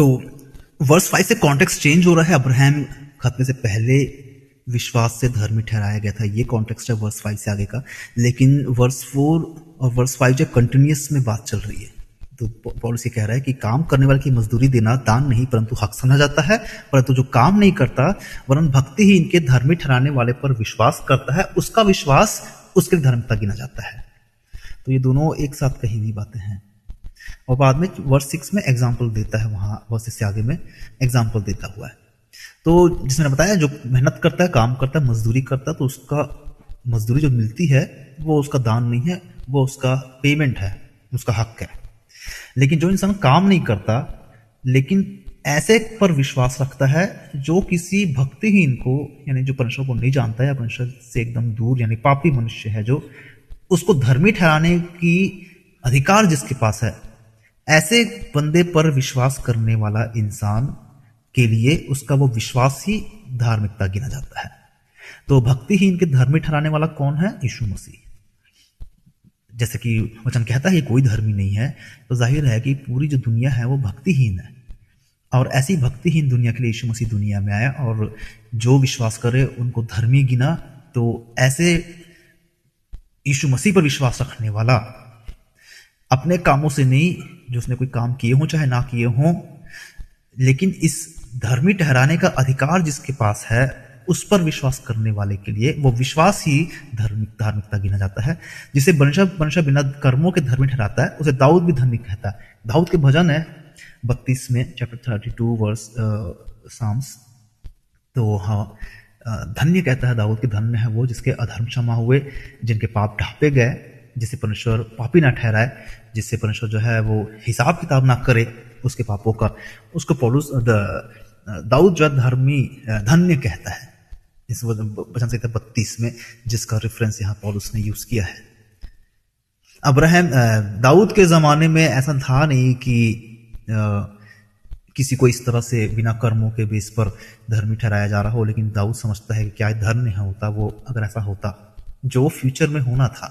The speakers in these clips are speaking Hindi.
तो वर्स 5 से कॉन्टेक्स्ट चेंज हो रहा है। अब्राहम खतने से पहले विश्वास से धर्मी ठहराया गया था, ये कॉन्टेक्स्ट है वर्स 5 से आगे का। लेकिन वर्स 4 और वर्स 5 जो कंटिन्यूस में बात चल रही है, तो पौलुस कह रहा है कि काम करने वाले की मजदूरी देना दान नहीं परंतु हक समझा जाता है, परंतु जो काम नहीं करता वरन भक्ति ही इनके धर्मी ठहराने वाले पर विश्वास करता है, उसका विश्वास उसके धर्मता गिना जाता है। तो ये दोनों एक साथ कही हुई बातें हैं। और बाद में वर्स 6 में एग्जाम्पल देता है, वहाँ वर्स 6 से आगे में एग्जाम्पल देता हुआ है। तो जिसने बताया जो मेहनत करता है, काम करता है, मजदूरी करता है, तो उसका मजदूरी जो मिलती है वो उसका दान नहीं है, वो उसका पेमेंट है, उसका हक है। लेकिन जो इंसान काम नहीं करता लेकिन ऐसे पर विश्वास रखता है जो किसी भक्तिहीन को, यानी जो परमेश्वर को नहीं जानता है, परमेश्वर से एकदम दूर यानी पापी मनुष्य है, जो उसको धर्मी ठहराने की अधिकार जिसके पास है, ऐसे बंदे पर विश्वास करने वाला इंसान के लिए उसका वो विश्वास ही धार्मिकता गिना जाता है। तो भक्तिहीन के धर्मी ठहराने वाला कौन है? यीशु मसीह। जैसे कि वचन कहता है कोई धर्मी नहीं है, तो जाहिर है कि पूरी जो दुनिया है वो भक्तिहीन है, और ऐसी भक्तिहीन दुनिया के लिए यीशु मसीह दुनिया में आया, और जो विश्वास करे उनको धर्मी गिना। तो ऐसे यीशु मसीह पर विश्वास रखने वाला अपने कामों से नहीं, जो उसने कोई काम किए हों चाहे ना किए हों, लेकिन इस धर्मी ठहराने का अधिकार जिसके पास है उस पर विश्वास करने वाले के लिए वो विश्वास ही धार्मिकता गिना जाता है। जिसे परमेश्वर बिना कर्मों के धर्मी ठहराता है उसे दाऊद भी धर्मी कहता है। दाऊद के भजन है 32 में, चैप्टर 32 वर्स साम्स। तो हाँ, धन्य कहता है दाऊद के, धन्य है वो जिसके अधर्म क्षमा हुए, जिनके पाप ढांपे गए, जिसे परमेश्वर पापी ना ठहराए, जिससे परमेश्वर जो है वो हिसाब किताब ना करे उसके पापों का, उसको पौलुस दाऊद जो धर्मी धन्य कहता है इस वचन संहिता 32 में, जिसका रेफरेंस यहाँ पौलुस ने यूज किया है। अब्राहम दाऊद के जमाने में ऐसा था नहीं कि किसी को इस तरह से बिना कर्मों के बेस पर धर्मी ठहराया जा रहा हो, लेकिन दाऊद समझता है कि क्या धर्म नहीं होता वो, अगर ऐसा होता जो फ्यूचर में होना था,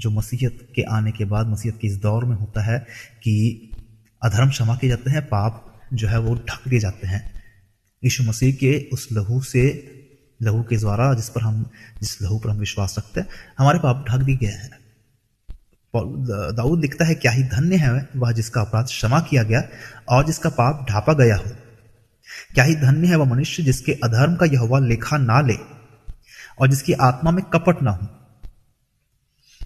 जो मसीहत के आने के बाद मसीहत के इस दौर में होता है कि अधर्म क्षमा किए जाते हैं, पाप जो है वो ढक दिए जाते हैं यीशु मसीह के उस लहू से, लहू के द्वारा जिस लहू पर हम विश्वास रखते हैं, हमारे पाप ढक दिए गए हैं। दाऊद लिखता है क्या ही धन्य है वह जिसका अपराध क्षमा किया गया और जिसका पाप ढापा गया हो। क्या ही धन्य है वह मनुष्य जिसके अधर्म का यहोवा लेखा ना ले और जिसकी आत्मा में कपट ना हो।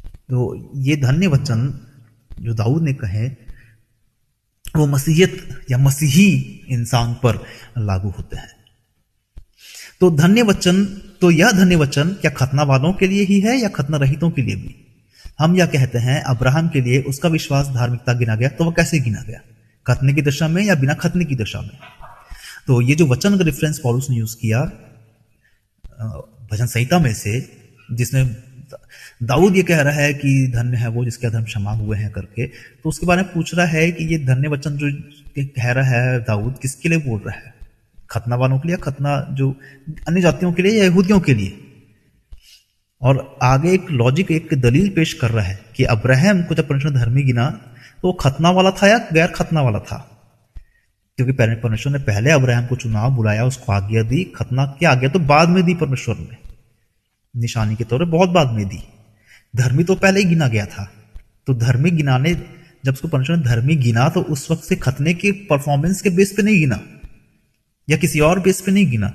तो ये धन्य वचन जो दाऊद ने कहे वो मसीहत या मसीही इंसान पर लागू होते हैं। तो धन्य वचन, तो यह धन्य वचन क्या खतना वालों के लिए ही है या खतना रहितों के लिए भी? हम यह कहते हैं अब्राहम के लिए उसका विश्वास धार्मिकता गिना गया, तो वह कैसे गिना गया, खतने की दशा में या बिना खतने की दशा में? तो ये जो वचन का रेफरेंस पॉलुस ने यूज किया भजन संहिता में से, जिसमें दाऊद ये कह रहा है कि धन्य है वो जिसके अधर्म क्षमा हुए हैं करके, तो उसके बारे में पूछ रहा है कि ये धन्य वचन जो कह रहा है दाऊद किसके लिए बोल रहा है, खतना वालों के लिए, खतना जो अन्य जातियों के लिए या यहूदियों के लिए? और आगे एक लॉजिक, एक दलील पेश कर रहा है कि अब्राहम को जब परमेश्वर धर्मी गिना तो वो खतना वाला था या गैर खतना वाला था, क्योंकि परमेश्वर ने पहले अब्राहम को चुनाव बुलाया, उसको आज्ञा दी, खतना की आज्ञा तो बाद में दी परमेश्वर ने, निशानी के तौर पर बहुत बाद में दी, धर्मी तो पहले ही गिना गया था। तो धर्मी गिनाने, जब उसको परमेश्वर ने धर्मी गिना तो उस वक्त से खतने के परफॉर्मेंस के बेस पे नहीं गिना या किसी और बेस पे नहीं गिना,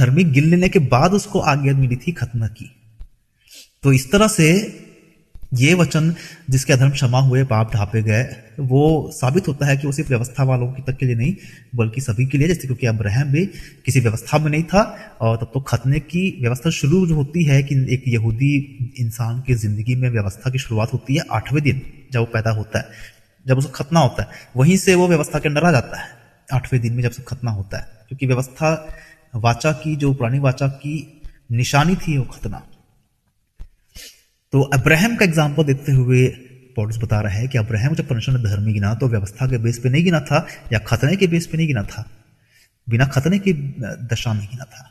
धर्मी गिन लेने के बाद उसको आज्ञा मिली थी खतना की। तो इस तरह से ये वचन जिसके अधर्म क्षमा हुए, पाप ढापे गए, वो साबित होता है कि वो सिर्फ व्यवस्था वालों की तक के लिए नहीं बल्कि सभी के लिए, जैसे क्योंकि अब्राहम भी किसी व्यवस्था में नहीं था, और तब तो खतने की व्यवस्था शुरू होती है कि एक यहूदी इंसान की जिंदगी में व्यवस्था की शुरुआत होती है 8वें दिन, जब वो पैदा होता है, जब उसका खतना होता है, वहीं से वो व्यवस्था के अंदर आ जाता है 8वें दिन में जब उसका खतना होता है, क्योंकि व्यवस्था वाचा की, जो पुरानी वाचा की निशानी थी वो खतना। तो अब्राहम का एग्जाम्पल देते हुए पॉलुस बता रहा है कि अब्राहम जब परमेश्वर ने धर्मी गिना तो व्यवस्था के बेस पे नहीं गिना था या खतने के बेस पे नहीं गिना था, बिना खतने की दशा में गिना था।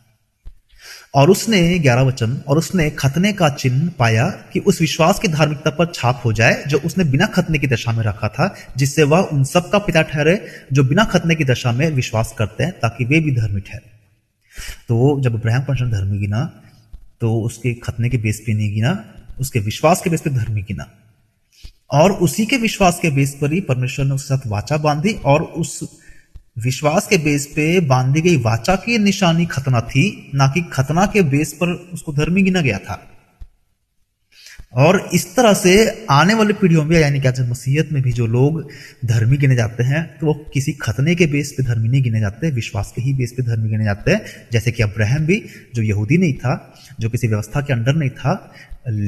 और उसने 11 वचन, और उसने खतने का चिन्ह पाया कि उस विश्वास की धार्मिकता पर छाप हो जाए जो उसने बिना खतने की दशा में रखा था, जिससे वह उन सब का पिता ठहरे जो बिना खतने की दशा में विश्वास करते हैं, ताकि वे भी धर्मी ठहरे। तो जब अब्राहम परमेश्वर धर्मी गिना तो उसके खतने के बेस पे नहीं गिना, उसके विश्वास के बेस पे धर्मी गिना, और उसी के विश्वास के बेस पर ही परमेश्वर ने उसके साथ वाचा बांधी, और उस विश्वास के बेस पे बांधी गई वाचा की निशानी खतना थी, ना कि खतना के बेस पर उसको धर्मी गिना गया था। और इस तरह से आने वाली पीढ़ियों में, यानी कि मसीहत में भी जो लोग धर्मी गिने जाते हैं तो वो किसी खतने के बेस पे धर्मी नहीं गिने जाते, विश्वास के ही बेस पे धर्मी गिने जाते हैं। जैसे कि अब्राहम भी, जो यहूदी नहीं था, जो किसी व्यवस्था के अंडर नहीं था,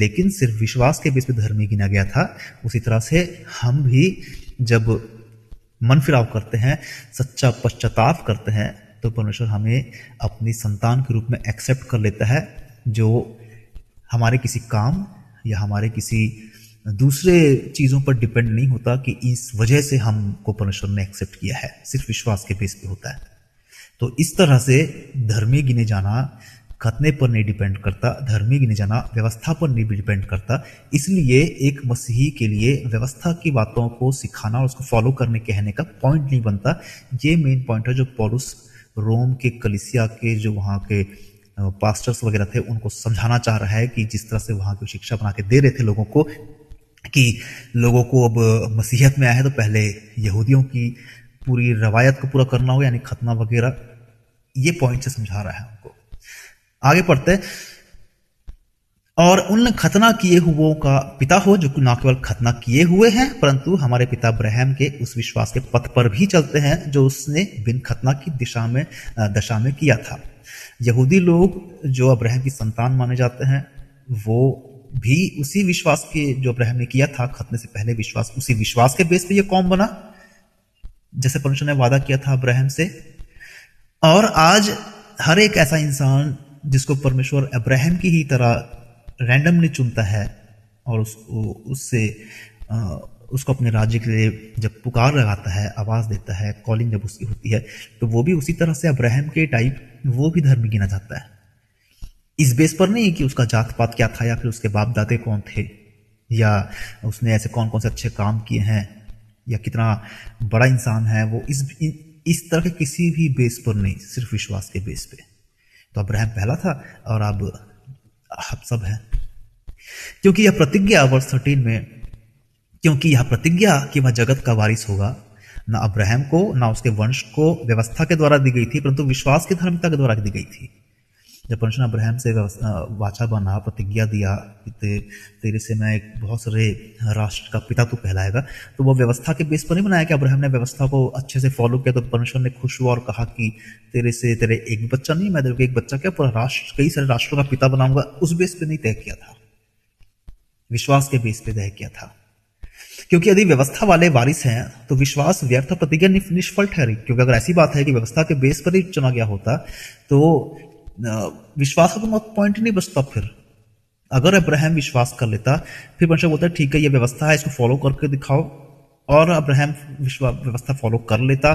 लेकिन सिर्फ विश्वास के बेस पे धर्मी गिना गया था। उसी तरह से हम भी जब मन फिराव करते हैं, सच्चा पश्चाताप करते हैं, तो परमेश्वर हमें अपनी संतान के रूप में एक्सेप्ट कर लेता है, जो हमारे किसी काम या हमारे किसी दूसरे चीज़ों पर डिपेंड नहीं होता कि इस वजह से हमको परमेश्वर ने एक्सेप्ट किया है, सिर्फ विश्वास के बेस पे होता है। तो इस तरह से धर्मी गिने जाना खतने पर नहीं डिपेंड करता, धर्मी गिने जाना व्यवस्था पर नहीं डिपेंड करता। इसलिए एक मसीही के लिए व्यवस्था की बातों को सिखाना और उसको फॉलो करने कहने का पॉइंट नहीं बनता। ये मेन पॉइंट है जो पौलुस रोम के कलीसिया के जो वहाँ के पास्टर्स वगैरह थे उनको समझाना चाह रहा है, कि जिस तरह से वहाँ की शिक्षा बना के दे रहे थे लोगों को, कि लोगों को अब मसीहत में आया है तो पहले यहूदियों की पूरी रवायत को पूरा करना हो, यानी खतना वगैरह, ये पॉइंट से समझा रहा है उनको। आगे पढ़ते हैं, और उन खतना किए हुओं का पिता हो, जो ना केवल खतना किए हुए हैं परंतु हमारे पिता अब्राहम के उस विश्वास के पथ पर भी चलते हैं जो उसने बिन खतना की दशा में किया था। यहूदी लोग जो अब्राहम की संतान माने जाते हैं वो भी उसी विश्वास के, जो अब्राहम ने किया था खतने से पहले विश्वास, उसी विश्वास के बेस पे ये कौम बना, जैसे परमेश्वर ने वादा किया था अब्राहम से। और आज हर एक ऐसा इंसान जिसको परमेश्वर अब्राहम की ही तरह रैंडमली चुनता है और उसको अपने राज्य के लिए जब पुकार लगाता है, आवाज़ देता है, कॉलिंग जब उसकी होती है, तो वो भी उसी तरह से अब्राहम के टाइप वो भी धर्मी गिना जाता है। इस बेस पर नहीं कि उसका जात पात क्या था, या फिर उसके बाप दादे कौन थे, या उसने ऐसे कौन कौन से अच्छे काम किए हैं, या कितना बड़ा इंसान है वो, इस तरह के किसी भी बेस पर नहीं, सिर्फ विश्वास के बेस पे। तो अब्राहम पहला था और अब आप सब हैं, क्योंकि यह प्रतिज्ञा, वर्ष 13 में, क्योंकि यह प्रतिज्ञा कि वह जगत का वारिस होगा ना अब्राहम को ना उसके वंश को व्यवस्था के द्वारा दी गई थी, परंतु विश्वास की धर्मिकता के द्वारा दी गई थी। जब परमेश्वर ने अब्राहम से वाचा बना, प्रतिज्ञा दिया कि तेरे से मैं एक बहुत सारे राष्ट्र का पिता तू कहलाएगा, तो वो व्यवस्था के बेस पर नहीं बनाया कि अब्राहम ने व्यवस्था को अच्छे से फॉलो किया तो परमेश्वर ने खुश हुआ और कहा कि तेरे से, तेरे एक बच्चा नहीं, मैं तेरे एक बच्चा क्या पूरा राष्ट्र, कई सारे राष्ट्रों का पिता बनाऊंगा, उस बेस पर नहीं तय किया था, विश्वास के बेस पर तय किया था। क्योंकि यदि व्यवस्था वाले वारिस हैं तो विश्वास व्यर्थ, प्रतिज्ञा निष्फल ठहरी, क्योंकि अगर ऐसी बात है कि व्यवस्था के बेस पर ही चुना गया होता तो विश्वास का तो पॉइंट नहीं बचता। फिर अगर अब्राहम विश्वास कर लेता, फिर परमेश्वर बोलता ठीक है ये व्यवस्था है, इसको फॉलो करके दिखाओ, और अब्राहम व्यवस्था फॉलो कर लेता,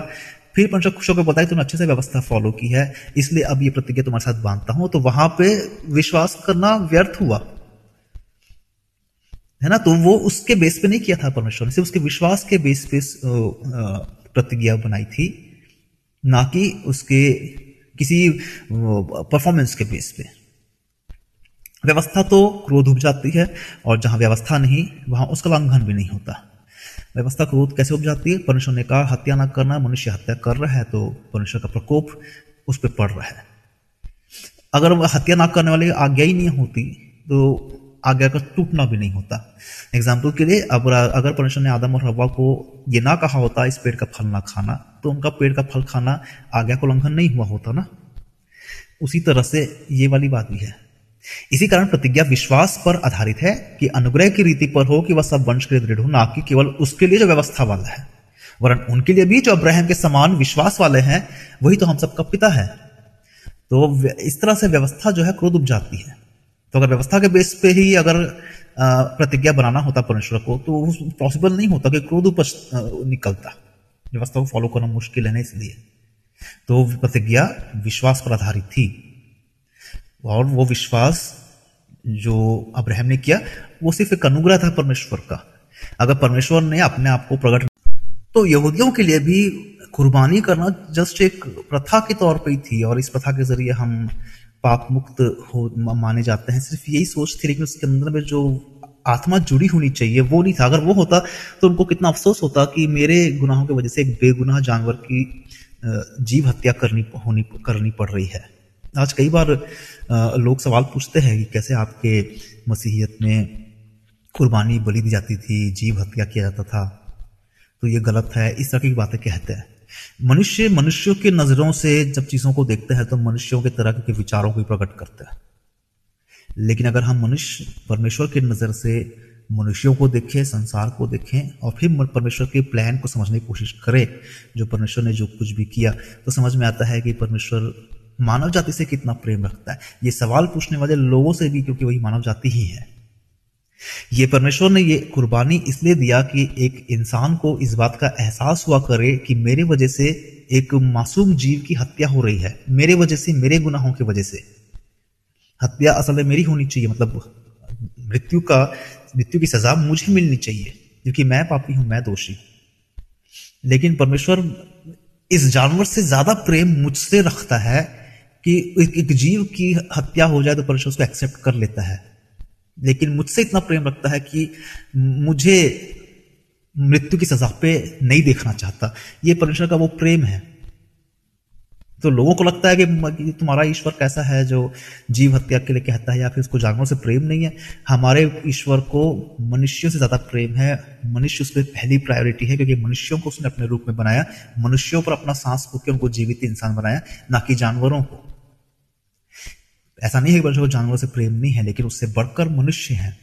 फिर परमेश्वर खुश होकर बोलता है तुमने अच्छे से व्यवस्था फॉलो की है, इसलिए अब ये प्रतिज्ञा तुम्हारे साथ बांधता हूं, तो वहां पे विश्वास करना व्यर्थ हुआ, है ना। तो वो उसके बेस पे नहीं किया था परमेश्वर ने, सिर्फ उसके विश्वास के बेस पे प्रतिज्ञा बनाई थी, ना कि उसके किसी परफॉर्मेंस के बेस पे। व्यवस्था तो क्रोध उपजाती है, और जहां व्यवस्था नहीं वहां उसका लंघन भी नहीं होता। व्यवस्था क्रोध कैसे उपजाती है? परमेश्वर ने कहा हत्या ना करना, मनुष्य हत्या कर रहा है तो परमेश्वर का प्रकोप उस पर पड़ रहा है। अगर वह हत्या ना करने वाली आज्ञा ही नहीं होती तो आज्ञा का टूटना भी नहीं होता। एग्जाम्पल के लिए, अगर परमेश्वर ने आदम और हव्वा को ये ना कहा होता इस पेड़ का फल ना खाना, तो उनका पेड़ का फल खाना आज्ञा को उल्लंघन नहीं हुआ होता ना। उसी तरह से ये वाली बात भी है। इसी कारण प्रतिज्ञा विश्वास पर आधारित है कि अनुग्रह की रीति पर हो, कि वह सब वंश के लिए दृढ़ हो, ना कि केवल उसके लिए जो व्यवस्था वाला है, वरन उनके लिए भी जो अब्राहम के समान विश्वास वाले हैं, वही तो हम सबका पिता है। तो इस तरह से व्यवस्था जो है क्रोध उपजाती है। तो अगर व्यवस्था के बेस पे ही अगर प्रतिज्ञा बनाना होता परमेश्वर को, तो वो पॉसिबल नहीं होता कि क्रोध निकलता। व्यवस्था को फॉलो करना मुश्किल है ना, इसलिए तो प्रतिज्ञा विश्वास पर आधारित थी। और वो विश्वास जो अब्राहम ने किया वो सिर्फ एक अनुग्रह था परमेश्वर का। अगर परमेश्वर ने अपने आप को प्रकट, तो यहूदियों के लिए भी कुर्बानी करना जस्ट एक प्रथा के तौर पे ही थी, और इस प्रथा के जरिए हम पाप मुक्त हो माने जाते हैं। सिर्फ यही सोच थी, लेकिन उसके अंदर में जो आत्मा जुड़ी होनी चाहिए वो नहीं था। अगर वो होता तो उनको कितना अफसोस होता कि मेरे गुनाहों की वजह से एक बेगुनाह जानवर की जीव हत्या करनी पड़ रही है। आज कई बार लोग सवाल पूछते हैं कि कैसे आपके मसीहियत में कुर्बानी बलि दी जाती थी, जीव हत्या किया जाता था, तो ये गलत है, इस तरह की बातें कहते हैं। मनुष्यों के नजरों से जब चीज़ों को देखते हैं तो मनुष्यों के तरह के विचारों को प्रकट करते हैं, लेकिन अगर हम मनुष्य परमेश्वर की नज़र से मनुष्यों को देखें, संसार को देखें, और फिर परमेश्वर के प्लान को समझने की कोशिश करें, जो परमेश्वर ने जो कुछ भी किया, तो समझ में आता है कि परमेश्वर मानव जाति से कितना प्रेम रखता है। ये सवाल पूछने वाले लोगों से भी, क्योंकि वही मानव जाति ही है। ये परमेश्वर ने ये कुर्बानी इसलिए दिया कि एक इंसान को इस बात का एहसास हुआ करे कि मेरे वजह से एक मासूम जीव की हत्या हो रही है, मेरे वजह से, मेरे गुनाहों की वजह से। हत्या असल में मेरी होनी चाहिए, मतलब मृत्यु की सजा मुझे मिलनी चाहिए, क्योंकि मैं पापी हूं, मैं दोषी। लेकिन परमेश्वर इस जानवर से ज्यादा प्रेम मुझसे रखता है कि एक जीव की हत्या हो जाए तो परमेश्वर उसको एक्सेप्ट कर लेता है, लेकिन मुझसे इतना प्रेम रखता है कि मुझे मृत्यु की सजा पे नहीं देखना चाहता। ये परमेश्वर का वो प्रेम है। तो लोगों को लगता है कि तुम्हारा ईश्वर कैसा है जो जीव हत्या के लिए कहता है, या फिर उसको जानवरों से प्रेम नहीं है। हमारे ईश्वर को मनुष्यों से ज़्यादा प्रेम है, मनुष्य उस पर पहली प्रायोरिटी है, क्योंकि मनुष्यों को उसने अपने रूप में बनाया, मनुष्यों पर अपना सांस फूंक के उनको जीवित इंसान बनाया, ना कि जानवरों को। ऐसा नहीं है कि जानवरों से प्रेम नहीं है, लेकिन उससे बढ़कर मनुष्य हैं।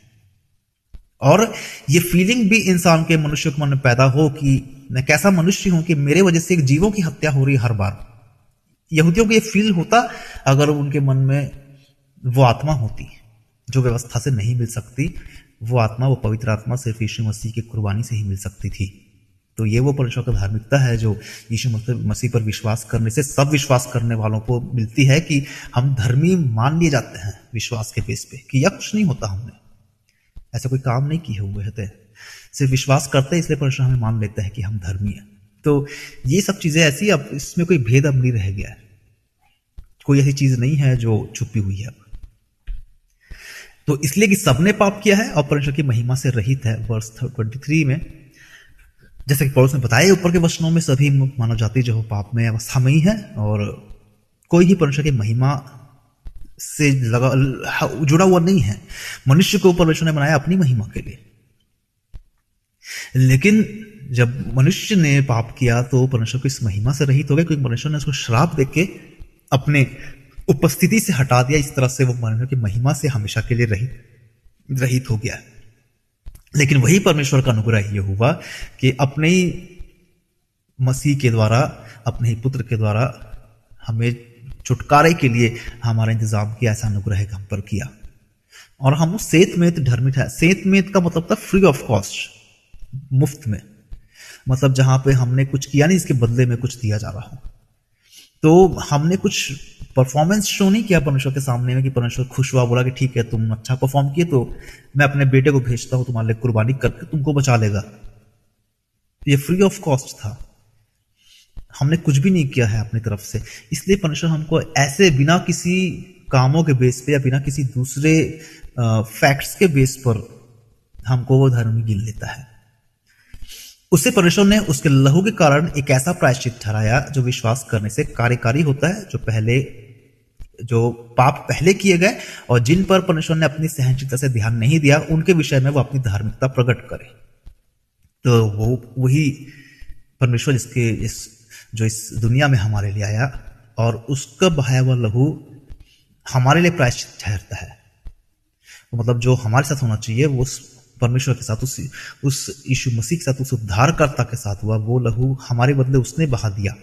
और ये फीलिंग भी इंसान के, मनुष्य के मन में पैदा हो कि मैं कैसा मनुष्य हूँ कि मेरे वजह से एक जीवों की हत्या हो रही है हर बार। यहूदियों को ये फील होता अगर उनके मन में वो आत्मा होती जो व्यवस्था से नहीं मिल सकती। वो आत्मा, वो पवित्र आत्मा सिर्फ यीशु मसीह की कुर्बानी से ही मिल सकती थी। तो ये वो परमेश्वर का धार्मिकता है जो यीशु मसीह पर विश्वास करने से सब विश्वास करने वालों को मिलती है, कि हम धर्मी मान लिए जाते हैं विश्वास के बेस पे, कि यह कुछ नहीं होता, हमने ऐसा कोई काम नहीं किए हुए होते, सिर्फ विश्वास करते हैं, इसलिए परमेश्वर हमें मान लेता है कि हम धर्मी हैं। तो ये सब चीज़ें ऐसी, अब इसमें कोई भेद अब नहीं रह गया है, कोई ऐसी चीज़ नहीं है जो छुपी हुई है अब। तो इसलिए कि सबने पाप किया है और परमेश्वर की महिमा से रहित है। वर्ष 23 में, जैसे कि पौलुस ने बताया ऊपर के वचनों में, सभी मानव जाति जो पाप में अवस्था में ही है, और कोई ही परमेश्वर की महिमा से जुड़ा हुआ नहीं है। मनुष्य को परमेश्वर ने बनाया अपनी महिमा के लिए, लेकिन जब मनुष्य ने पाप किया तो परमेश्वर को इस महिमा से रहित हो गया, क्योंकि परमेश्वर ने उसको श्राप देके अपने उपस्थिति से हटा दिया। इस तरह से वो परमेश्वर की महिमा से हमेशा के लिए रहित हो गया। लेकिन वही परमेश्वर का अनुग्रह ये हुआ कि अपने ही मसीह के द्वारा, अपने ही पुत्र के द्वारा हमें छुटकारे के लिए हमारा इंतजाम किया, ऐसा अनुग्रह हम पर किया। और हम सेतमेत धर्मित है। सेतमेत का मतलब था फ्री ऑफ कॉस्ट, मुफ्त में, मतलब जहां पे हमने कुछ किया नहीं, इसके बदले में कुछ दिया जा रहा हो। तो हमने कुछ परफॉर्मेंस शो नहीं किया परमेश्वर के सामने में, कि परमेश्वर खुश हुआ, बोला कि ठीक है तुम अच्छा परफॉर्म किए तो मैं अपने बेटे को भेजता हूं तुम्हारे लिए कुर्बानी करके, तुमको बचा लेगा। ये फ्री ऑफ कॉस्ट था, हमने कुछ भी नहीं किया है अपनी तरफ से। इसलिए परमेश्वर हमको ऐसे बिना किसी कामों के बेस पे या बिना किसी दूसरे फैक्ट्स के बेस पर हमको वो धर्मी गिन लेता है। उससे परमेश्वर ने उसके लहू के कारण एक ऐसा प्रायश्चित ठहराया जो विश्वास करने से कार्यकारी होता है, जो पाप पहले किए गए और जिन पर परमेश्वर ने अपनी सहनशीलता से ध्यान नहीं दिया, उनके विषय में वो अपनी धार्मिकता प्रकट करे। तो वो वही परमेश्वर जो इस दुनिया में हमारे लिए आया, और उसका बहाया हुआ लहू हमारे लिए प्रायश्चित ठहरता है। तो मतलब जो हमारे साथ होना चाहिए वो परमेश्वर के साथ, उस यीशु मसीह के साथ, उस उद्धारकर्ता के साथ हुआ। वो लहू हमारे बदले उसने बहा दिया।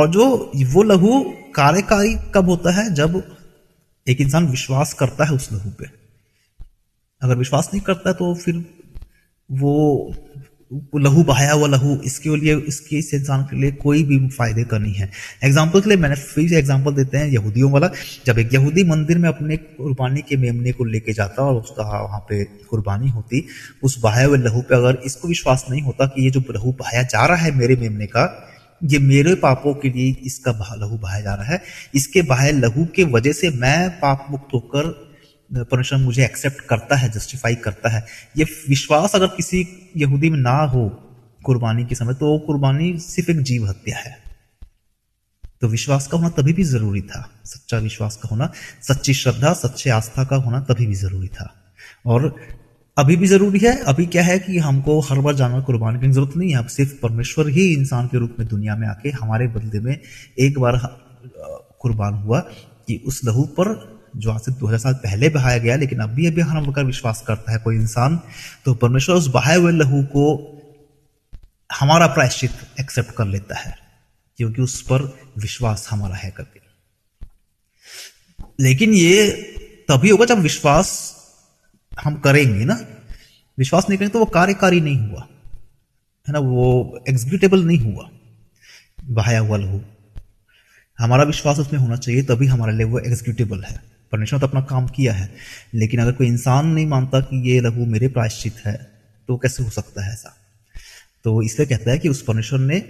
और जो वो लहू कार्यकारी कब होता है, जब एक इंसान विश्वास करता है उस लहू पे। अगर विश्वास नहीं करता है तो फिर वो लहू बहाया हुआ लहू इसके लिए इसके इस इंसान के लिए कोई भी फायदे का नहीं है। एग्जाम्पल के लिए मैंने फिर से एग्जाम्पल देते हैं यहूदियों वाला। जब एक यहूदी मंदिर में अपने कुर्बानी के मेमने को लेके जाता और उसका वहाँ पे कुर्बानी होती, उस बहाए हुए लहू पे अगर इसको विश्वास नहीं होता कि ये जो लहू बहाया जा रहा है मेरे मेमने का, ये मेरे पापों के लिए इसका लहू बहाया जा रहा है, इसके बहाए लहू के वजह से मैं पाप मुक्त होकर परमेश्वर मुझे एक्सेप्ट करता है, जस्टिफाई करता है, ये विश्वास अगर किसी यहूदी में ना हो कुर्बानी के समय, तो वो कुर्बानी सिर्फ एक जीव हत्या है। तो विश्वास का होना तभी भी जरूरी था, सच्चा विश्वास का होना, सच्ची श्रद्धा, सच्चे आस्था का होना तभी भी जरूरी था और अभी भी जरूरी है। अभी क्या है कि हमको हर बार जानवर कुर्बान करने की जरूरत नहीं है, अब सिर्फ परमेश्वर ही इंसान के रूप में दुनिया में आके हमारे बदले में एक बार कुर्बान हुआ कि उस लहू पर जो आज से 2000 साल पहले बहाया गया, लेकिन अभी अभी हर प्रकार विश्वास करता है कोई इंसान तो परमेश्वर उस बहाए हुए लहू को हमारा प्रायश्चित एक्सेप्ट कर लेता है, क्योंकि उस पर विश्वास हमारा है करके। लेकिन ये तभी होगा जब विश्वास हम करेंगे ना, विश्वास नहीं करेंगे तो वो कार्यकारी नहीं हुआ है ना, वो एग्जीक्यूटेबल नहीं हुआ बहाया हुआ लहू। हमारा विश्वास उसमें होना चाहिए तभी हमारे लिए वो एग्जीक्यूटेबल है। परमेश्वर तो अपना काम किया है, लेकिन अगर कोई इंसान नहीं मानता कि ये लहू मेरे प्रायश्चित है तो कैसे हो सकता है ऐसा। तो इसलिए कहता है कि उस परमेश्वर ने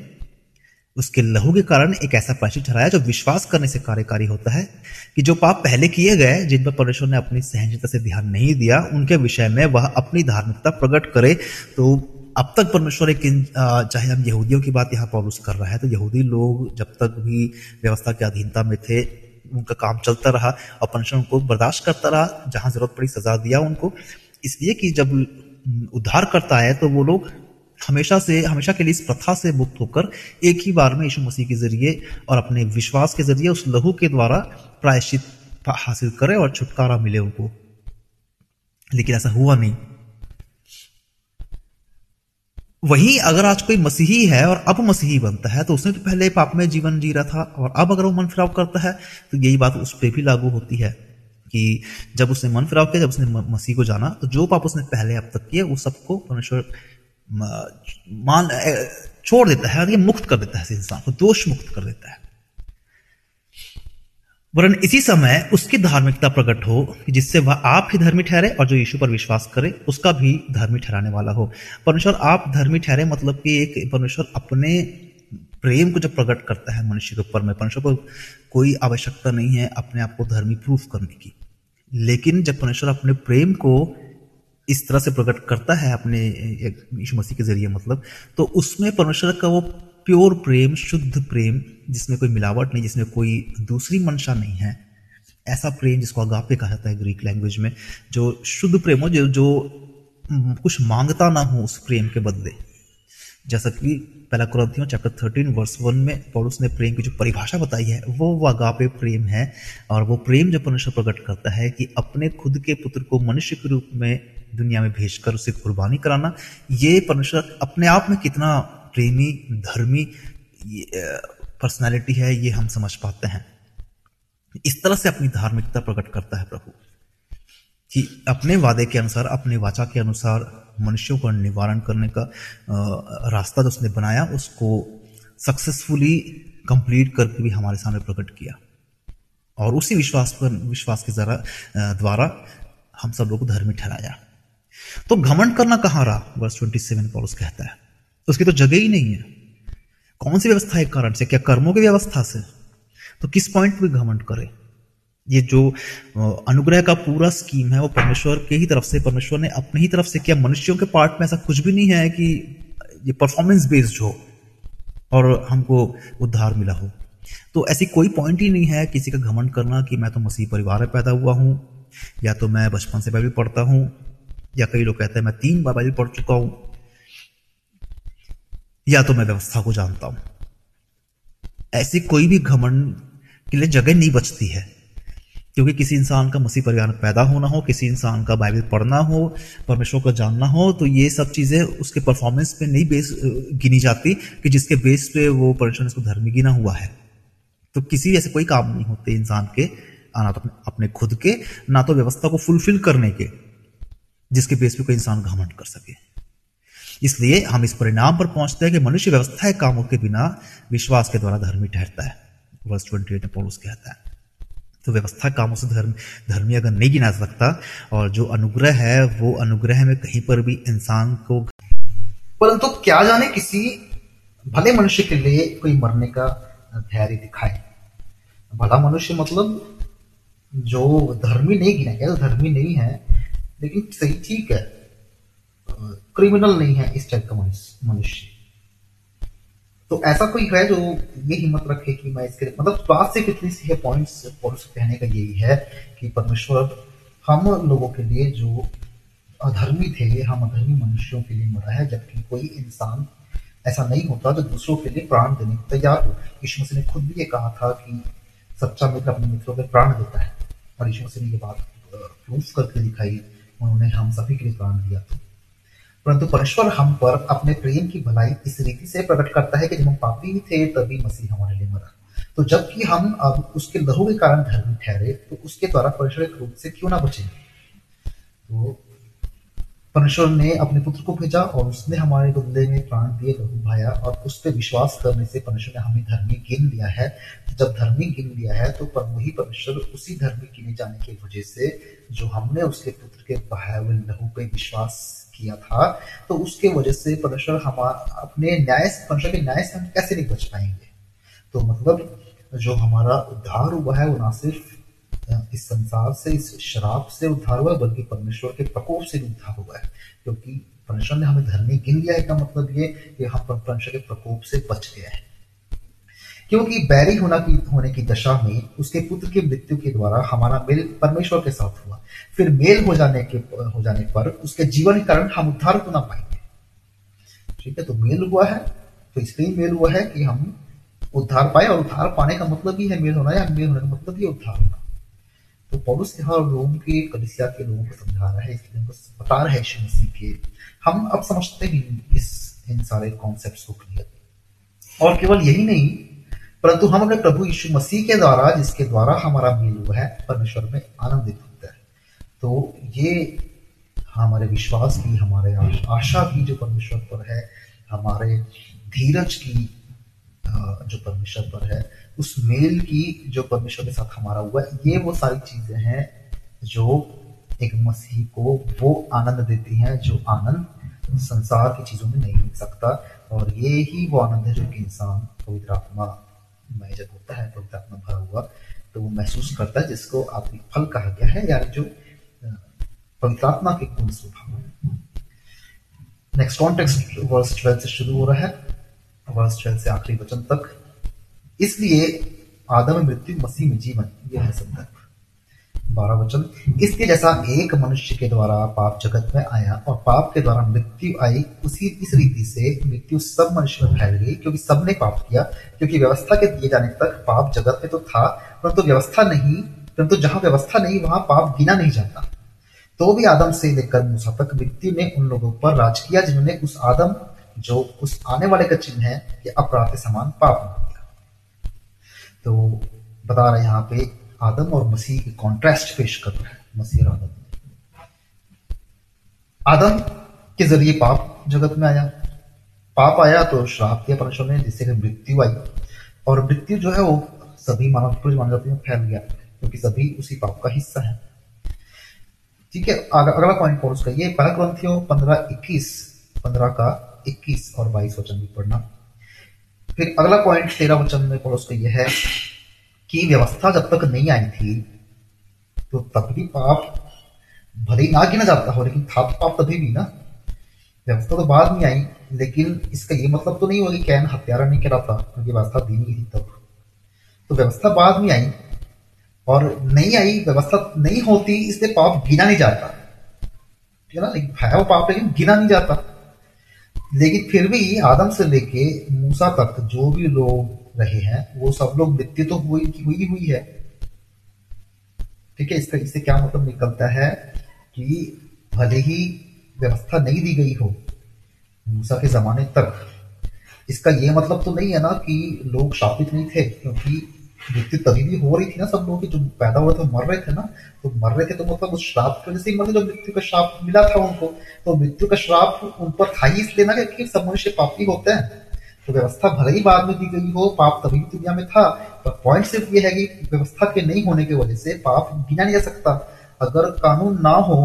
उसके लहू के कारण एक ऐसा प्रायश्चित चढ़ाया जो विश्वास करने से कार्यकारी होता है कि जो पाप पहले किए गए जिन पर परमेश्वर ने अपनी सहनशीलता से ध्यान नहीं दिया उनके विषय में वह अपनी धार्मिकता प्रकट करे। तो अब तक परमेश्वर एक, चाहे हम यहूदियों की बात यहाँ पौलुस कर रहा है, तो यहूदी लोग जब तक भी व्यवस्था की अधीनता में थे उनका काम चलता रहा और परमेश्वर उनको बर्दाश्त करता रहा, जहाँ जरूरत पड़ी सजा दिया उनको, इसलिए कि जब उद्धार करता है तो वो लोग हमेशा के लिए इस प्रथा से मुक्त होकर एक ही बार में यीशु मसीह के जरिए और अपने विश्वास के जरिए उस लहू के द्वारा प्रायश्चित हासिल करें और छुटकारा मिले उनको। लेकिन ऐसा हुआ नहीं। वहीं अगर आज कोई मसीही है और अब मसीही बनता है तो उसने तो पहले पाप में जीवन जी रहा था और अब अगर वो मन फिराव करता है तो यही बात उस पर भी लागू होती है कि जब उसने मन फिराव किया, जब उसने मसीह को जाना, तो जो पाप उसने पहले अब तक किए वो सबको परमेश्वर मान छोड़ देता है और ये मुक्त कर देता है, इस इंसान को दोष मुक्त कर देता है। वरन इसी समय उसकी धार्मिकता प्रकट हो जिससे वह आप ही धर्मी ठहरे और जो यीशु पर विश्वास करे उसका भी धर्मी ठहराने वाला हो। परमेश्वर आप धर्मी ठहरे मतलब कि एक परमेश्वर अपने प्रेम को जब प्रकट करता है मनुष्य के ऊपर में, परमेश्वर को कोई आवश्यकता नहीं है अपने आप को धर्मी प्रूफ करने की। लेकिन जब परमेश्वर अपने प्रेम को इस तरह से प्रकट करता है अपने यीशु मसीह के जरिए मतलब, तो उसमें परमेश्वर का वो प्योर प्रेम, शुद्ध प्रेम जिसमें कोई मिलावट नहीं, जिसमें कोई दूसरी मंशा नहीं है, ऐसा प्रेम जिसको अगापे कहा जाता है ग्रीक लैंग्वेज में, जो शुद्ध प्रेम हो, जो कुछ मांगता ना हो उस प्रेम के बदले। जैसा कि पहला कुरिन्थियों चैप्टर 13 verse 1 में पौलुस ने प्रेम की जो परिभाषा बताई है वो अगापे प्रेम है। और वो प्रेम जो परमेश्वर प्रकट करता है कि अपने खुद के पुत्र को मनुष्य के रूप में दुनिया में भेजकर उसे कुर्बानी कराना, ये परमेश्वर अपने आप में कितना प्रेमी, धर्मी पर्सनालिटी है ये हम समझ पाते हैं। इस तरह से अपनी धार्मिकता प्रकट करता है प्रभु कि अपने वादे के अनुसार, अपने वाचा के अनुसार मनुष्यों का निवारण करने का रास्ता जो उसने बनाया उसको सक्सेसफुली कंप्लीट करके भी हमारे सामने प्रकट किया। और उसी विश्वास के द्वारा हम सब लोग को धर्मी ठहराया। तो घमंड करना कहाँ रहा? वर्स 27 पौलुस कहता है उसकी तो जगह ही नहीं है। कौन सी व्यवस्था के कारण से? क्या कर्मों की व्यवस्था से? तो किस पॉइंट पे घमंड करे? ये जो अनुग्रह का पूरा स्कीम है वो परमेश्वर के ही तरफ से, परमेश्वर ने अपनी ही तरफ से किया। मनुष्यों के पार्ट में ऐसा कुछ भी नहीं है कि ये परफॉर्मेंस बेस्ड हो और हमको उद्धार मिला हो। तो ऐसी कोई पॉइंट ही नहीं है किसी का घमंड करना कि मैं तो मसीह परिवार में पैदा हुआ हूँ, या तो मैं बचपन से बाइबल पढ़ता हूँ, या कई लोग कहते हैं मैं 3 बार बाइबल पढ़ चुका हूँ, या तो मैं व्यवस्था को जानता हूँ। ऐसी कोई भी घमंड के लिए जगह नहीं बचती है, क्योंकि किसी इंसान का मसीह परिवार में पैदा होना हो, किसी इंसान का बाइबल पढ़ना हो, परमेश्वर को जानना हो, तो ये सब चीज़ें उसके परफॉर्मेंस पे नहीं बेस गिनी जाती कि जिसके बेस पे वो परमेश्वर ने उसको धर्मी गिना हुआ है। तो किसी ऐसे कोई काम नहीं होते इंसान के, ना तो अपने खुद के, ना तो व्यवस्था को फुलफिल करने के, जिसके बेस पे कोई इंसान घमंड कर सके। इसलिए हम इस परिणाम पर पहुंचते हैं कि मनुष्य व्यवस्थाएं कामों के बिना विश्वास के द्वारा धर्मी ठहरता है। वर्ष 28 में पौलुस कहता है तो व्यवस्था कामों से धर्मी अगर नहीं गिना सकता, और जो अनुग्रह है वो अनुग्रह में कहीं पर भी इंसान को, परंतु क्या जाने किसी भले मनुष्य के लिए कोई मरने का धैर्य दिखाए। भला मनुष्य मतलब जो धर्मी नहीं गिना गया, तो धर्मी नहीं है लेकिन सही ठीक है, क्रिमिनल नहीं है, इस टाइप का मनुष्य। तो ऐसा कोई है जो ये हिम्मत रखे कि मैं इसके, मतलब बात से कितनी सी है पॉइंट्स पॉलिसी कहने का यही है कि परमेश्वर हम लोगों के लिए जो अधर्मी थे, हम अधर्मी मनुष्यों के लिए मरा है, जबकि कोई इंसान ऐसा नहीं होता जो दूसरों के लिए प्राण देने को तैयार हो। यीशु मसीह ने खुद भी ये कहा था कि सच्चा मित्र अपने मित्रों के प्राण देता है, और यीशु मसीह ने ये बात प्रूफ करके दिखाई, उन्होंने हम सभी के लिए प्राण दिया। तो परंतु परमेश्वर हम पर अपने प्रेम की भलाई इस रीति से प्रकट करता है कि जब हम पापी ही थे तभी मसीह हमारे लिए मरा। तो जबकि हम अब उसके लहू के कारण धर्मी ठहरे, तो उसके द्वारा परमेश्वर रूप से क्यों ना बचे। तो परमेश्वर ने अपने पुत्र को भेजा और उसने हमारे बदले में प्राण दिए, लहू बहाया, और उस पर विश्वास करने से परमेश्वर ने हमें धर्मी गिन लिया है। जब धर्मी गिन लिया है तो वही परमेश्वर उसी धर्मी गिने जाने की वजह से जो हमने उसके पुत्र के बहाए हुए लहू पे विश्वास किया था, तो उसके वजह से परमेश्वर हमारा अपने न्याय, परमेश्वर के न्याय से हम कैसे नहीं बच पाएंगे। तो मतलब जो हमारा उद्धार हुआ है वो ना सिर्फ इस संसार से, इस शराब से उद्धार हुआ है, बल्कि परमेश्वर के प्रकोप से भी उद्धार हुआ है, क्योंकि परमेश्वर ने हमें धर्मी गिन लिया है का मतलब ये कि हम परमेश्वर के प्रकोप से बच गए हैं। क्योंकि बैरी होने की दशा में उसके पुत्र की मृत्यु के द्वारा हमारा मेल परमेश्वर के साथ हुआ, फिर मेल हो जाने पर उसके जीवन के कारण हम उद्धार को ना पाएंगे। ठीक है, तो मेल हुआ है, तो इसलिए मेल हुआ है कि हम उद्धार पाए, और उद्धार पाने का मतलब ही है मेल होना, या मेल होने का मतलब ही उद्धार होना। तो पौलुस यहाँ रोम के कलीसिया के लोगों को समझा रहा है, इसलिए उनको बता रहा है यीशु मसीह के हम अब समझते हैं इन सारे कॉन्सेप्ट को क्लियर। और केवल यही नहीं, परंतु हम अपने प्रभु यीशु मसीह के द्वारा, जिसके द्वारा हमारा मेल हुआ है, परमेश्वर में आनंदित होता है। तो ये हमारे विश्वास की, हमारे आशा की जो परमेश्वर पर है, हमारे धीरज की जो परमेश्वर पर है, उस मेल की जो परमेश्वर के साथ हमारा हुआ है, ये वो सारी चीजें हैं जो एक मसीह को वो आनंद देती हैं जो आनंद संसार की चीजों में नहीं मिल सकता। और ये ही वो आनंद है जो कि इंसान पवित्र आत्मा में जब होता है, पवित्र आत्मा भरा हुआ, तो वो महसूस करता है, जिसको आत्मिक फल कहा गया है, यानी जो पवित्र आत्मा के गुण स्वभाव है। नेक्स्ट कॉन्टेक्स्ट वर्स 12 से शुरू हो रहा है, वर्स 12 से आखिरी वचन तक। इसलिए आदम में मृत्यु, मसीह में जीवन, यह है संदर्भ। 12 वचन, इसलिए जैसा एक मनुष्य के द्वारा पाप जगत में आया और पाप के द्वारा मृत्यु आई, उसी इस रीति से मृत्यु सब मनुष्य में फैल गई, क्योंकि सबने पाप किया। क्योंकि व्यवस्था के दिए जाने तक पाप जगत में तो था, परंतु व्यवस्था नहीं, परंतु जहां व्यवस्था नहीं वहां पाप गिना नहीं जाता। तो भी आदम से लेकर मूसा तक मृत्यु ने उन लोगों पर राज किया जिन्होंने उस आदम, जो उस आने वाले का चिन्ह है, या अपराध के समान पाप नहीं किया। तो बता रहे यहाँ पे आदम और मसीह के कॉन्ट्रास्ट पेश कर रहा है, मसीह और आदम। आदम के जरिए पाप जगत में आया, पाप आया तो श्राप दिया परमेश्वर ने, जिससे कि मृत्यु आई, और मृत्यु जो है वो सभी मानव जाति में फैल गया, क्योंकि सभी उसी पाप का हिस्सा है। ठीक है, अगला पॉइंट पॉलिस का ये 15 Corinthians 15:21 और 22 वचन भी पढ़ना। फिर अगला पॉइंट 13 वचन में पॉलिस का यह है कि व्यवस्था जब तक नहीं आई थी तो तब भी पाप भले ना गिना जाता हो, लेकिन था पाप तभी भी ना। व्यवस्था तो बाद में आई, लेकिन इसका ये मतलब तो नहीं होगा कि कैन हत्यारा नहीं कराता, क्योंकि व्यवस्था दी नहीं थी तब। तो व्यवस्था बाद में आई और नहीं आई, व्यवस्था नहीं होती, इसलिए पाप गिना नहीं जाता। ठीक है ना, लेकिन है वो पाप, लेकिन गिना नहीं जाता। लेकिन फिर भी आदम से लेके मूसा तक जो भी लोग रहे हैं, वो सब लोग मृत्यु तो हुई है। ठीक है, इससे क्या मतलब निकलता है कि भले ही व्यवस्था नहीं दी गई हो मूसा के जमाने तक, इसका ये मतलब तो नहीं है ना कि लोग शापित नहीं थे, क्योंकि मृत्यु तभी भी हो रही थी ना, सब लोग जो पैदा हुए थे मर रहे थे ना, तो मर रहे थे तो मतलब उस श्राप की वजह से ही मरते, जो मृत्यु का श्राप मिला था उनको। तो मृत्यु का श्राप उन पर था ही इसलिए ना, क्योंकि सब मनुष्य पापी होते हैं। तो व्यवस्था भले ही बाद में दी गई हो, पाप तभी भी दुनिया में था, पर पॉइंट सिर्फ ये है कि व्यवस्था के नहीं होने की वजह से पाप गिना नहीं जा सकता। अगर कानून ना हो,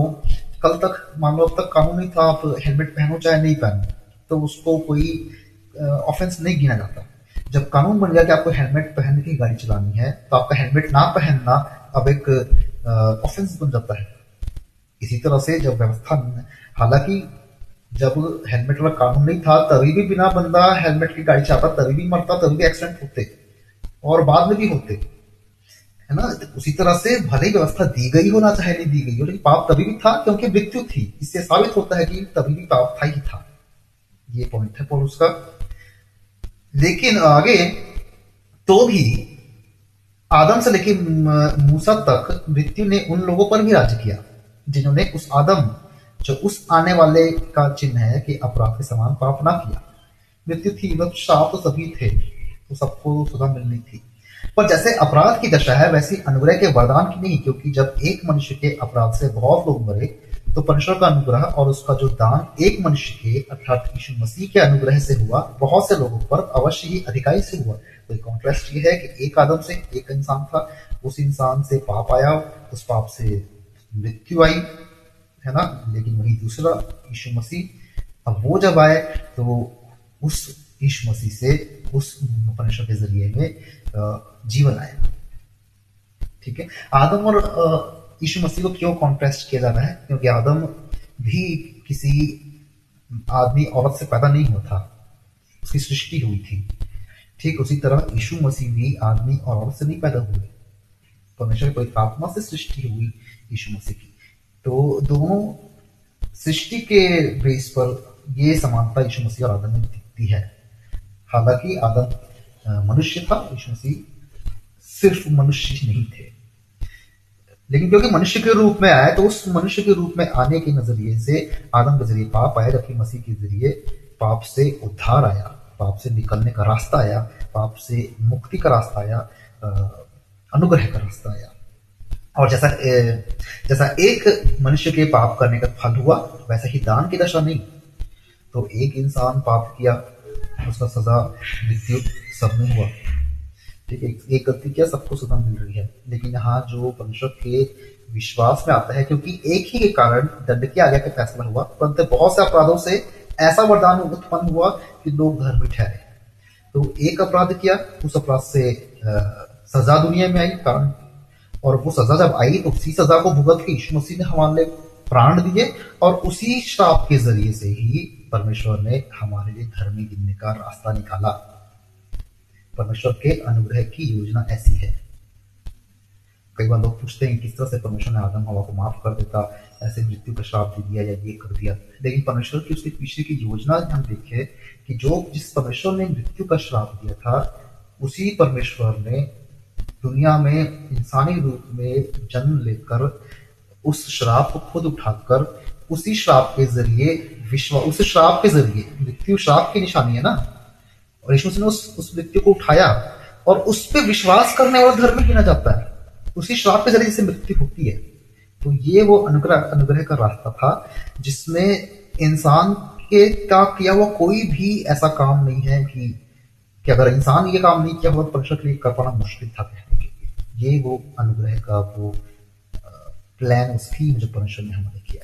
कल तक मान लो अब तक कानून नहीं था, आप हेलमेट पहनो चाहे नहीं पहनो तो उसको कोई ऑफेंस नहीं गिना जाता। जब कानून बन गया कि आपको हेलमेट पहन के गाड़ी चलानी है, तो आपका हेलमेट ना पहनना अब एक ऑफेंस बन जाता है। इसी तरह से जब व्यवस्था, हालांकि जब हेलमेट वाला कानून नहीं था तभी भी बिना बंदा हेलमेट की गाड़ी चलाता, तभी भी मरता, तभी भी एक्सीडेंट होते और बाद में भी होते, है ना। उसी तरह से भले व्यवस्था दी गई हो ना चाहे नहीं दी गई हो, लेकिन पाप तभी भी था क्योंकि मृत्यु थी। इससे साबित होता है कि तभी भी पाप था ही था। ये पॉइंट है पौलुस का। लेकिन आगे तो भी आदम से लेकर मूसा तक मृत्यु ने उन लोगों पर भी राज किया जिन्होंने उस आदम, जो उस आने वाले का चिन्ह है कि अपराध के समान पाप ना किया। मृत्यु थी मतलब श्राप तो सभी थे, तो सबको सजा मिलनी थी। पर जैसे अपराध की दशा है वैसी अनुग्रह के वरदान की नहीं, क्योंकि जब एक मनुष्य के अपराध से बहुत लोग मरे तो परमेश्वर का अनुग्रह और उसका जो दान एक मनुष्य के अर्थात यीशु मसीह के अनुग्रह से हुआ बहुत से लोगों पर अवश्य ही अधिकाई से हुआ। तो कॉन्ट्रास्ट ये है कि एक आदम से एक इंसान था, उस इंसान से पाप आया, उस पाप से मृत्यु आई, है ना। लेकिन वही दूसरा यीशु मसीह, अब वो जब आए तो उस यीशु मसीह से, उस परमेश्वर के जरिए में जीवन आया। ठीक है, आदम और यीशु मसीह को क्यों कॉन्ट्रास्ट किया जा रहा है? क्योंकि आदम भी किसी आदमी औरत से पैदा नहीं हुआ था, उसकी सृष्टि हुई थी। ठीक उसी तरह यीशु मसीह भी आदमी और औरत से नहीं पैदा हुए, परमेश्वर की पवित्र आत्मा से सृष्टि हुई यीशु मसीह की। तो दोनों सृष्टि के बेस पर ये समानता यीशु मसीह और आदम में दिखती है। हालांकि आदम मनुष्य था, यीशु मसीह सिर्फ मनुष्य नहीं थे, लेकिन क्योंकि मनुष्य के रूप में आया तो उस मनुष्य के रूप में आने के नजरिए से आदम के जरिए पाप आया, जबकि मसीह के जरिए पाप से उद्धार आया, पाप से निकलने का रास्ता आया, पाप से मुक्ति का रास्ता आया, अनुग्रह का रास्ता आया। और जैसा एक मनुष्य के पाप करने का फल हुआ वैसा ही दान की दशा नहीं। तो एक इंसान पाप किया, उसका सजा मृत्यु सब में हुआ। ठीक है, एक गलती किया, सबको सजा मिल रही है। लेकिन यहाँ जो परमेश्वर के विश्वास में आता है, क्योंकि एक ही के कारण दंड की आज्ञा का फैसला हुआ, परंतु बहुत से अपराधों से ऐसा वरदान उत्पन्न हुआ कि लोग घर में ठहरे। तो एक अपराध किया, उस अपराध से सजा दुनिया में आई कारण, और वो सजा जब आई तो उसी सजा को भुगत के यीशु मसीह ने हमारे लिए प्राण दिए, और उसी श्राप के जरिए से ही परमेश्वर ने हमारे लिए घर में गिरने का रास्ता निकाला। परमेश्वर के अनुग्रह की योजना ऐसी है। कई बार लोग पूछते हैं किस तरह से परमेश्वर ने आदम हवा को माफ कर देता, ऐसे मृत्यु का श्राप दे दिया या ये कर दिया। लेकिन परमेश्वर की उसके पीछे की योजना हम देखें कि जो जिस परमेश्वर ने मृत्यु का श्राप दिया था, उसी परमेश्वर ने दुनिया में इंसानी रूप में जन्म लेकर उस श्राप को खुद उठाकर उसी श्राप के जरिए उस श्राप के जरिए, मृत्यु श्राप की निशानी है ना, और यीशु मसीह ने उस मृत्यु को उठाया और उस पर विश्वास करने वाला धर्म गिना जाता है। उसी श्राप के जरिए से मृत्यु होती है। तो ये वो अनुग्रह का रास्ता था जिसमें इंसान के का किया हुआ कोई भी ऐसा काम नहीं है कि अगर इंसान ये काम नहीं किया हुआ तो परमेश्वर के लिए कर पाना मुश्किल था। ये वो अनुग्रह का वो प्लान, उसकी जो परमेश्वर ने हमारे किया।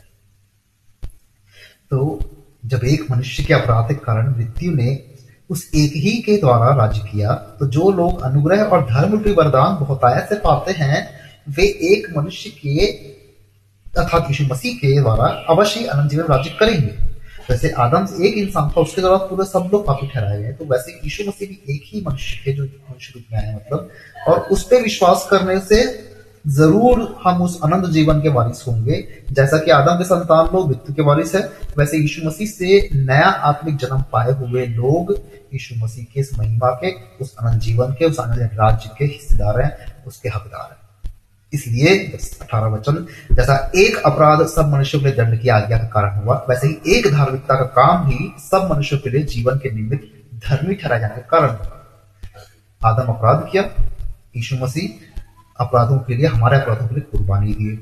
तो जब एक मनुष्य के अपराध के कारण मृत्यु ने उस एक ही के द्वारा राज किया, तो जो लोग अनुग्रह और धर्म के वरदान बहुतायत से पाते हैं वे एक मनुष्य के अर्थात यीशु मसीह के द्वारा अवश्य अनंत जीवन राज करेंगे। जैसे आदम एक इंसान था, उसके द्वारा पूरे सब लोग पापी ठहराए गए, तो वैसे यीशु मसीह भी एक ही मनुष्य थे जो मनुष्य रूप में आए मतलब, और उस पर विश्वास करने से जरूर हम उस अनंत जीवन के वारिस होंगे। जैसा कि आदम के संतान लोग मृत्यु के वारिस है, वैसे यीशु मसीह से नया आत्मिक जन्म पाए हुए लोग यीशु मसीह के इस महिमा के, उस अनंत जीवन के, उस अनंत राज्य के हिस्सेदार हैं, उसके हकदार हैं। इसलिए 18 वचन, जैसा एक अपराध सब मनुष्यों के लिए दंड की आज्ञा का कारण हुआ, वैसे ही एक धार्मिकता का काम भी सब मनुष्यों के लिए जीवन के निमित्त धर्मी ठहराए जाने का कारण हुआ। आदम अपराध किया, यीशु मसीह अपराधों के लिए, हमारे अपराधों के लिए कुर्बानी दिए।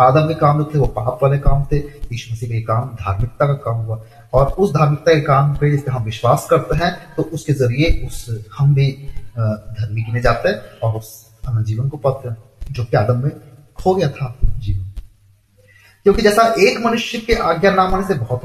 आदम के काम जो थे वो पाप वाले काम थे, यीशु मसीह के काम धार्मिकता का काम हुआ, और उस धार्मिकता के काम पे जिस पे हम विश्वास करते हैं तो उसके जरिए उस हम भी धर्मी गिने जाते हैं और उस अनंत जीवन को पाते हैं जो कि आदम में खो गया था जीवन। क्योंकि जैसा एक मनुष्य के आज्ञा ना मानने से बहुत